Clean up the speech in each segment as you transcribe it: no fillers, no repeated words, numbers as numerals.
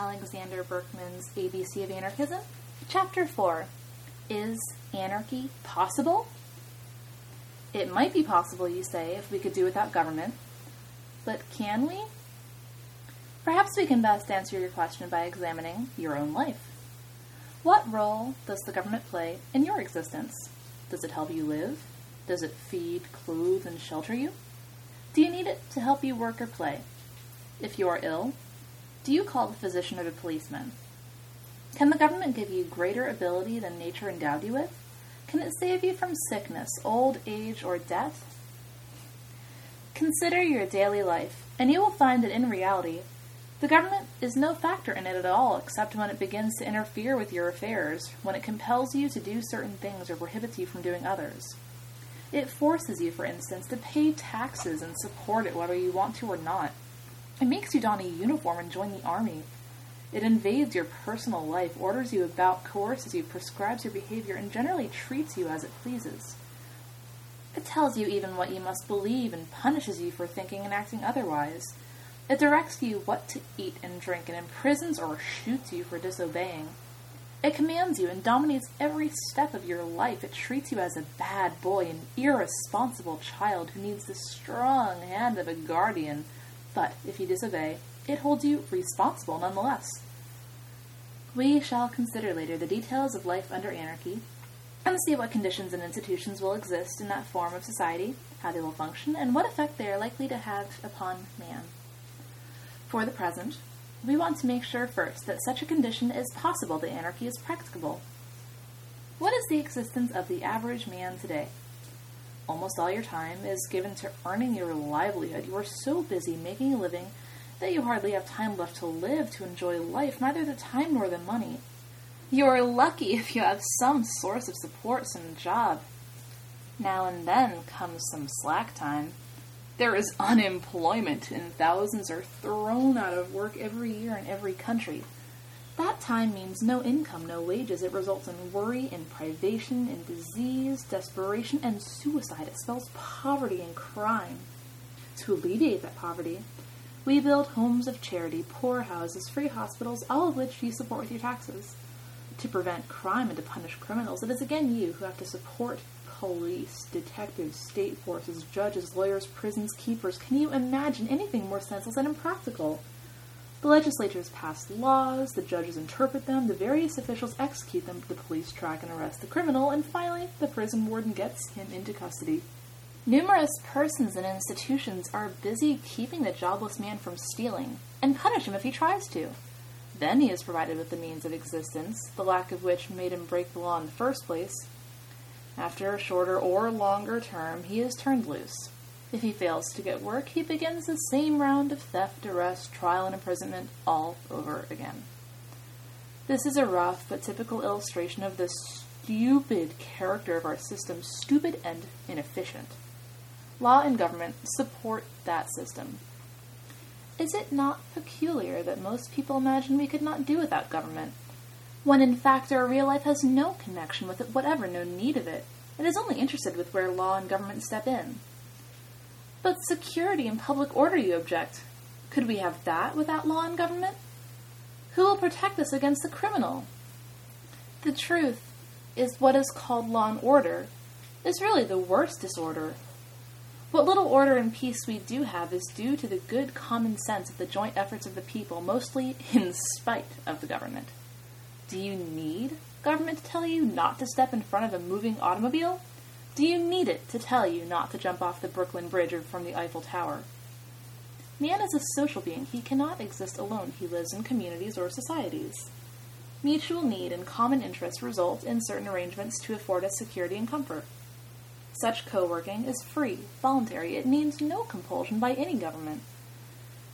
Alexander Berkman's ABC of Anarchism, Chapter 4, Is Anarchy Possible? It might be possible, you say, if we could do without government, but can we? Perhaps we can best answer your question by examining your own life. What role does the government play in your existence? Does it help you live? Does it feed, clothe, and shelter you? Do you need it to help you work or play? If you are ill, do you call the physician or the policeman? Can the government give you greater ability than nature endowed you with? Can it save you from sickness, old age, or death? Consider your daily life, and you will find that in reality, the government is no factor in it at all except when it begins to interfere with your affairs, when it compels you to do certain things or prohibits you from doing others. It forces you, for instance, to pay taxes and support it whether you want to or not. It makes you don a uniform and join the army. It invades your personal life, orders you about, coerces you, prescribes your behavior, and generally treats you as it pleases. It tells you even what you must believe and punishes you for thinking and acting otherwise. It directs you what to eat and drink and imprisons or shoots you for disobeying. It commands you and dominates every step of your life. It treats you as a bad boy, an irresponsible child who needs the strong hand of a guardian. But if you disobey, it holds you responsible nonetheless. We shall consider later the details of life under anarchy and see what conditions and institutions will exist in that form of society, how they will function, and what effect they are likely to have upon man. For the present, we want to make sure first that such a condition is possible, that anarchy is practicable. What is the existence of the average man today? Almost all your time is given to earning your livelihood. You are so busy making a living that you hardly have time left to live, to enjoy life, neither the time nor the money. You are lucky if you have some source of support, some job. Now and then comes some slack time. There is unemployment, and thousands are thrown out of work every year in every country. That time means no income, no wages. It results in worry, in privation, in disease, desperation, and suicide. It spells poverty and crime. To alleviate that poverty, we build homes of charity, poor houses, free hospitals, all of which you support with your taxes. To prevent crime and to punish criminals, it is again you who have to support police, detectives, state forces, judges, lawyers, prisons, keepers. Can you imagine anything more senseless and impractical? The legislatures pass laws, the judges interpret them, the various officials execute them, the police track and arrest the criminal, and finally, the prison warden gets him into custody. Numerous persons and institutions are busy keeping the jobless man from stealing, and punish him if he tries to. Then he is provided with the means of existence, the lack of which made him break the law in the first place. After a shorter or longer term, he is turned loose. If he fails to get work, he begins the same round of theft, arrest, trial, and imprisonment all over again. This is a rough but typical illustration of the stupid character of our system, stupid and inefficient. Law and government support that system. Is it not peculiar that most people imagine we could not do without government, when in fact our real life has no connection with it whatever, no need of it? It is only interested with where law and government step in. But security and public order, you object. Could we have that without law and government? Who will protect us against the criminal? The truth is what is called law and order is really the worst disorder. What little order and peace we do have is due to the good common sense of the joint efforts of the people, mostly in spite of the government. Do you need government to tell you not to step in front of a moving automobile? Do you need it to tell you not to jump off the Brooklyn Bridge or from the Eiffel Tower? Man is a social being. He cannot exist alone. He lives in communities or societies. Mutual need and common interest result in certain arrangements to afford us security and comfort. Such co-working is free, voluntary. It needs no compulsion by any government.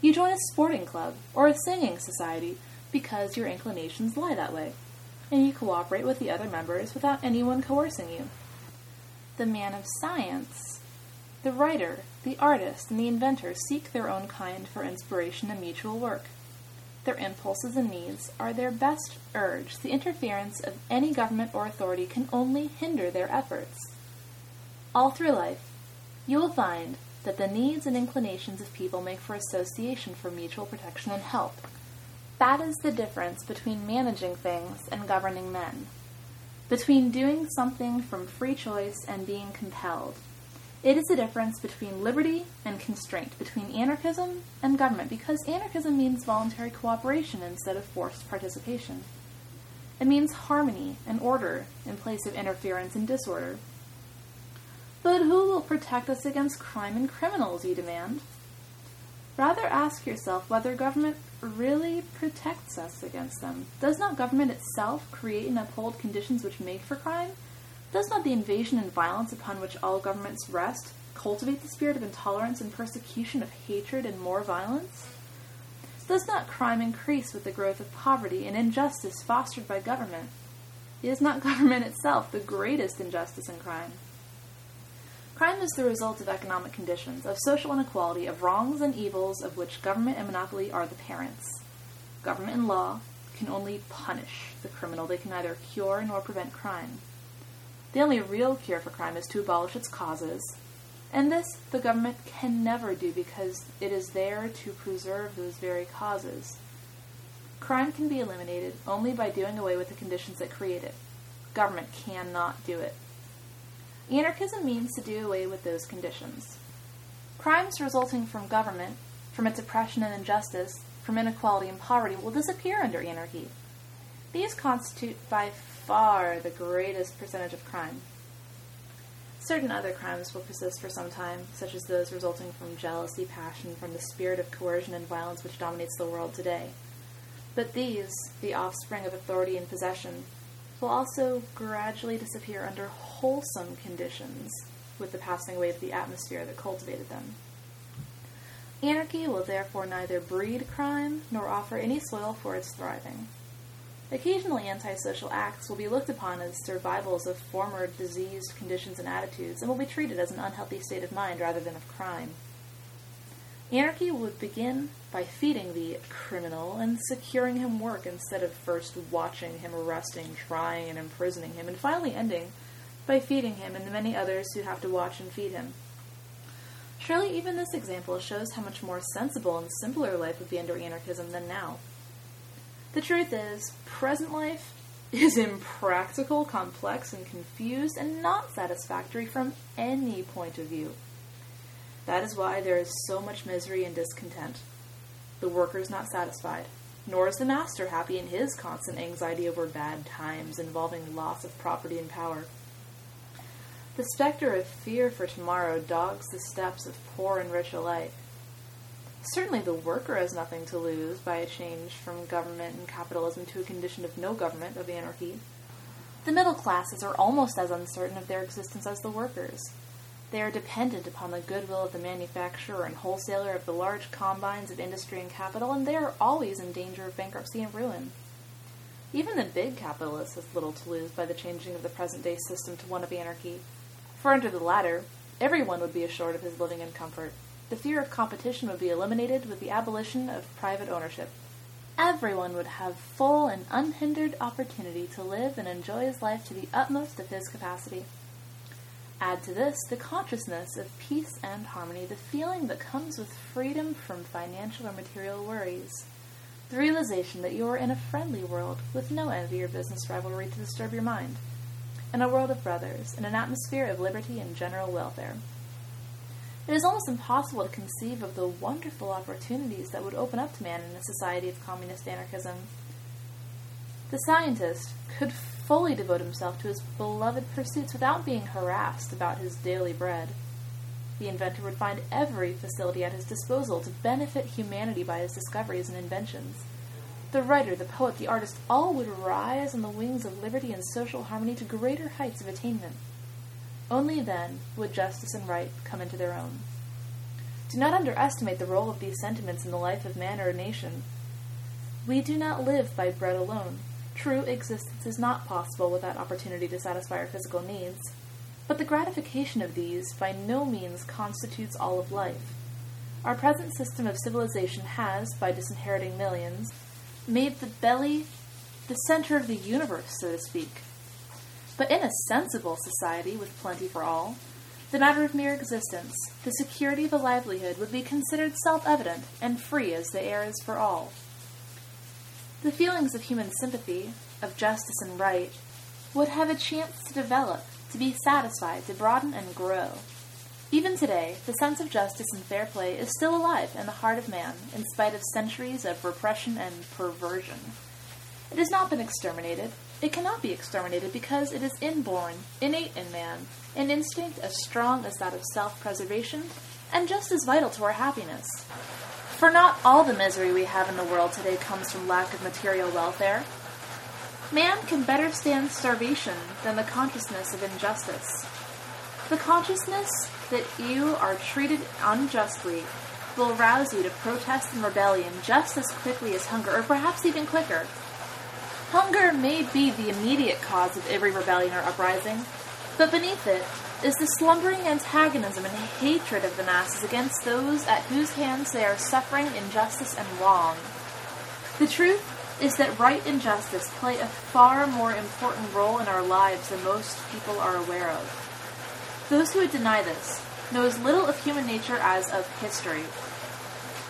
You join a sporting club or a singing society because your inclinations lie that way, and you cooperate with the other members without anyone coercing you. The man of science, the writer, the artist, and the inventor seek their own kind for inspiration and mutual work. Their impulses and needs are their best urge. The interference of any government or authority can only hinder their efforts. All through life, you will find that the needs and inclinations of people make for association, for mutual protection and help. That is the difference between managing things and governing men, between doing something from free choice and being compelled. It is the difference between liberty and constraint, between anarchism and government, because anarchism means voluntary cooperation instead of forced participation. It means harmony and order in place of interference and disorder. But who will protect us against crime and criminals, you demand? Rather ask yourself whether government really protects us against them. Does not government itself create and uphold conditions which make for crime? Does not the invasion and violence upon which all governments rest cultivate the spirit of intolerance and persecution, of hatred and more violence? Does not crime increase with the growth of poverty and injustice fostered by government? Is not government itself the greatest injustice and crime? Crime is the result of economic conditions, of social inequality, of wrongs and evils of which government and monopoly are the parents. Government and law can only punish the criminal. They can neither cure nor prevent crime. The only real cure for crime is to abolish its causes, and this the government can never do because it is there to preserve those very causes. Crime can be eliminated only by doing away with the conditions that create it. Government cannot do it. Anarchism means to do away with those conditions. Crimes resulting from government, from its oppression and injustice, from inequality and poverty, will disappear under anarchy. These constitute by far the greatest percentage of crime. Certain other crimes will persist for some time, such as those resulting from jealousy, passion, from the spirit of coercion and violence which dominates the world today. But these, the offspring of authority and possession, will also gradually disappear under wholesome conditions with the passing away of the atmosphere that cultivated them. Anarchy will therefore neither breed crime nor offer any soil for its thriving. Occasionally, antisocial acts will be looked upon as survivals of former diseased conditions and attitudes, and will be treated as an unhealthy state of mind rather than of crime. Anarchy would begin by feeding the criminal and securing him work instead of first watching him, arresting, trying, and imprisoning him, and finally ending by feeding him and the many others who have to watch and feed him. Surely even this example shows how much more sensible and simpler life would be under anarchism than now. The truth is, present life is impractical, complex, and confused, and not satisfactory from any point of view. That is why there is so much misery and discontent. The worker is not satisfied, nor is the master happy in his constant anxiety over bad times involving loss of property and power. The specter of fear for tomorrow dogs the steps of poor and rich alike. Certainly the worker has nothing to lose by a change from government and capitalism to a condition of no government, of anarchy. The middle classes are almost as uncertain of their existence as the workers. They are dependent upon the goodwill of the manufacturer and wholesaler, of the large combines of industry and capital, and they are always in danger of bankruptcy and ruin. Even the big capitalist has little to lose by the changing of the present-day system to one of anarchy, for under the latter, everyone would be assured of his living in comfort. The fear of competition would be eliminated with the abolition of private ownership. Everyone would have full and unhindered opportunity to live and enjoy his life to the utmost of his capacity. Add to this the consciousness of peace and harmony, the feeling that comes with freedom from financial or material worries, the realization that you are in a friendly world with no envy or business rivalry to disturb your mind, in a world of brothers, in an atmosphere of liberty and general welfare. It is almost impossible to conceive of the wonderful opportunities that would open up to man in a society of communist anarchism. The scientist could fully devote himself to his beloved pursuits without being harassed about his daily bread. The inventor would find every facility at his disposal to benefit humanity by his discoveries and inventions. The writer, the poet, the artist, all would rise on the wings of liberty and social harmony to greater heights of attainment. Only then would justice and right come into their own. Do not underestimate the role of these sentiments in the life of man or nation. We do not live by bread alone. True existence is not possible without opportunity to satisfy our physical needs, but the gratification of these by no means constitutes all of life. Our present system of civilization has, by disinheriting millions, made the belly the center of the universe, so to speak. But in a sensible society, with plenty for all, the matter of mere existence, the security of a livelihood, would be considered self-evident and free as the air is for all. The feelings of human sympathy, of justice and right, would have a chance to develop, to be satisfied, to broaden and grow. Even today, the sense of justice and fair play is still alive in the heart of man, in spite of centuries of repression and perversion. It has not been exterminated. It cannot be exterminated because it is inborn, innate in man, an instinct as strong as that of self-preservation, and just as vital to our happiness. For not all the misery we have in the world today comes from lack of material welfare. Man can better stand starvation than the consciousness of injustice. The consciousness that you are treated unjustly will rouse you to protest and rebellion just as quickly as hunger, or perhaps even quicker. Hunger may be the immediate cause of every rebellion or uprising, but beneath it is the slumbering antagonism and hatred of the masses against those at whose hands they are suffering injustice and wrong. The truth is that right and justice play a far more important role in our lives than most people are aware of. Those who would deny this know as little of human nature as of history.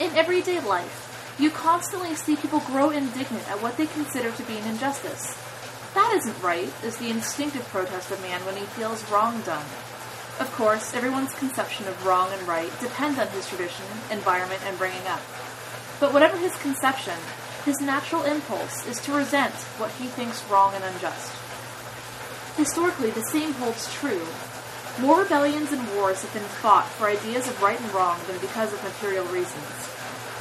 In everyday life, you constantly see people grow indignant at what they consider to be an injustice. That isn't right, is the instinctive protest of man when he feels wrong done. Of course, everyone's conception of wrong and right depends on his tradition, environment, and bringing up. But whatever his conception, his natural impulse is to resent what he thinks wrong and unjust. Historically, the same holds true. More rebellions and wars have been fought for ideas of right and wrong than because of material reasons.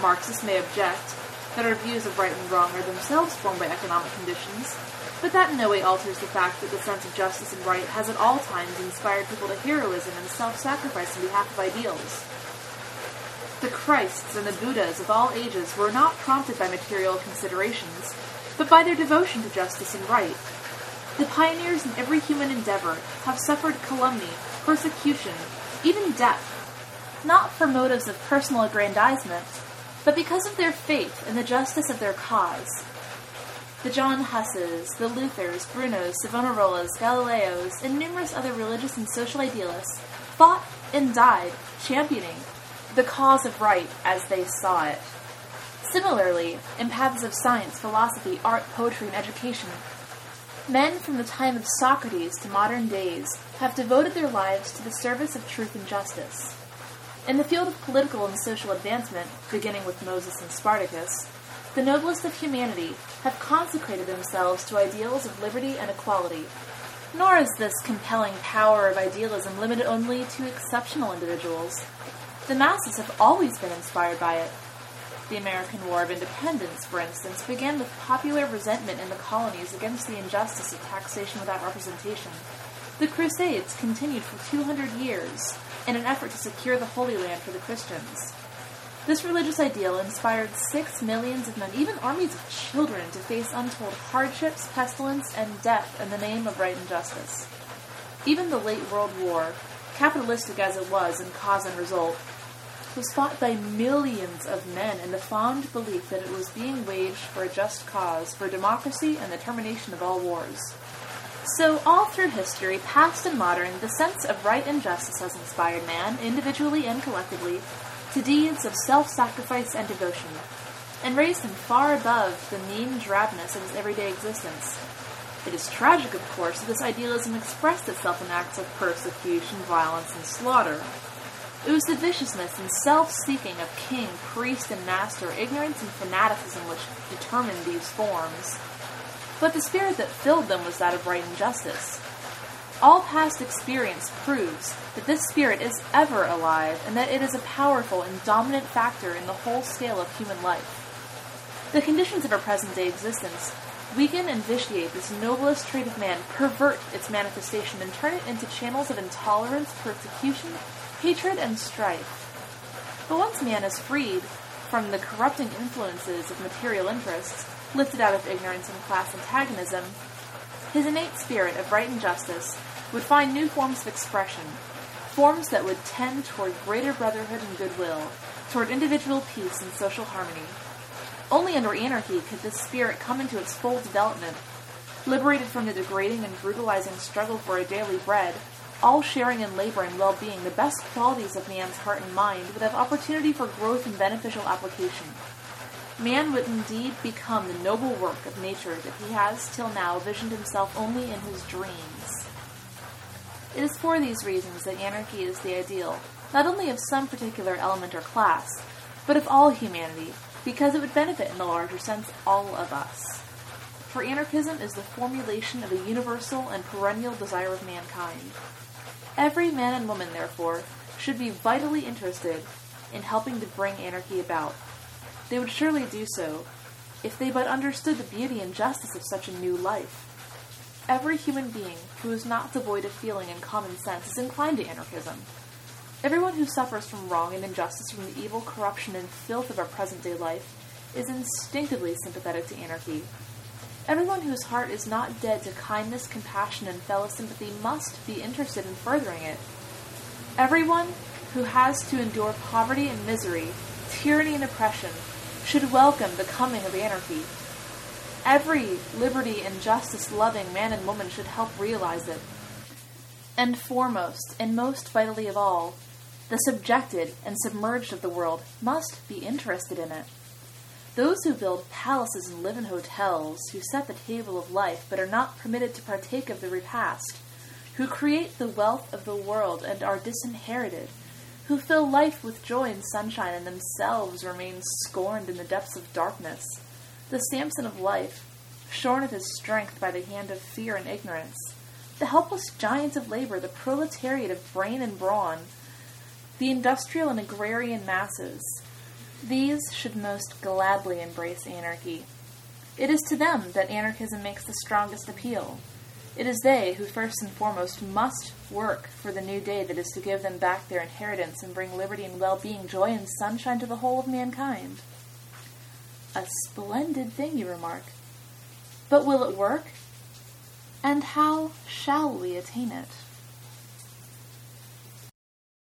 Marxists may object that our views of right and wrong are themselves formed by economic conditions, but that in no way alters the fact that the sense of justice and right has at all times inspired people to heroism and self-sacrifice in behalf of ideals. The Christs and the Buddhas of all ages were not prompted by material considerations, but by their devotion to justice and right. The pioneers in every human endeavor have suffered calumny, persecution, even death, not for motives of personal aggrandizement, but because of their faith in the justice of their cause. The John Husses, the Luthers, Brunos, Savonarolas, Galileos, and numerous other religious and social idealists fought and died championing the cause of right as they saw it. Similarly, in paths of science, philosophy, art, poetry, and education, men from the time of Socrates to modern days have devoted their lives to the service of truth and justice. In the field of political and social advancement, beginning with Moses and Spartacus, the noblest of humanity have consecrated themselves to ideals of liberty and equality. Nor is this compelling power of idealism limited only to exceptional individuals. The masses have always been inspired by it. The American War of Independence, for instance, began with popular resentment in the colonies against the injustice of taxation without representation. The Crusades continued for 200 years. In an effort to secure the Holy Land for the Christians. This religious ideal inspired 6 million of men, even armies of children, to face untold hardships, pestilence, and death in the name of right and justice. Even the late World War, capitalistic as it was in cause and result, was fought by millions of men in the fond belief that it was being waged for a just cause, for democracy and the termination of all wars. So, all through history, past and modern, the sense of right and justice has inspired man, individually and collectively, to deeds of self-sacrifice and devotion, and raised him far above the mean drabness of his everyday existence. It is tragic, of course, that this idealism expressed itself in acts of persecution, violence, and slaughter. It was the viciousness and self-seeking of king, priest, and master, ignorance and fanaticism which determined these forms. But the spirit that filled them was that of right and justice. All past experience proves that this spirit is ever alive and that it is a powerful and dominant factor in the whole scale of human life. The conditions of our present-day existence weaken and vitiate this noblest trait of man, pervert its manifestation, and turn it into channels of intolerance, persecution, hatred, and strife. But once man is freed from the corrupting influences of material interests, lifted out of ignorance and class antagonism, his innate spirit of right and justice would find new forms of expression, forms that would tend toward greater brotherhood and goodwill, toward individual peace and social harmony. Only under anarchy could this spirit come into its full development, liberated from the degrading and brutalizing struggle for a daily bread, all sharing in labor and well-being, the best qualities of man's heart and mind would have opportunity for growth and beneficial application. Man would indeed become the noble work of nature that he has till now visioned himself only in his dreams. It is for these reasons that anarchy is the ideal, not only of some particular element or class, but of all humanity, because it would benefit in the larger sense all of us. For anarchism is the formulation of a universal and perennial desire of mankind. Every man and woman, therefore, should be vitally interested in helping to bring anarchy about. They would surely do so, if they but understood the beauty and justice of such a new life. Every human being who is not devoid of feeling and common sense is inclined to anarchism. Everyone who suffers from wrong and injustice from the evil, corruption, and filth of our present-day life is instinctively sympathetic to anarchy. Everyone whose heart is not dead to kindness, compassion, and fellow sympathy must be interested in furthering it. Everyone who has to endure poverty and misery, tyranny and oppression, should welcome the coming of anarchy. Every liberty and justice-loving man and woman should help realize it. And foremost, and most vitally of all, the subjected and submerged of the world must be interested in it. Those who build palaces and live in hotels, who set the table of life but are not permitted to partake of the repast, who create the wealth of the world and are disinherited, who fill life with joy and sunshine and themselves remain scorned in the depths of darkness, the Samson of life, shorn of his strength by the hand of fear and ignorance, the helpless giants of labor, the proletariat of brain and brawn, the industrial and agrarian masses, these should most gladly embrace anarchy. It is to them that anarchism makes the strongest appeal. It is they who first and foremost must work for the new day that is to give them back their inheritance and bring liberty and well-being, joy and sunshine to the whole of mankind. A splendid thing, you remark. But will it work? And how shall we attain it?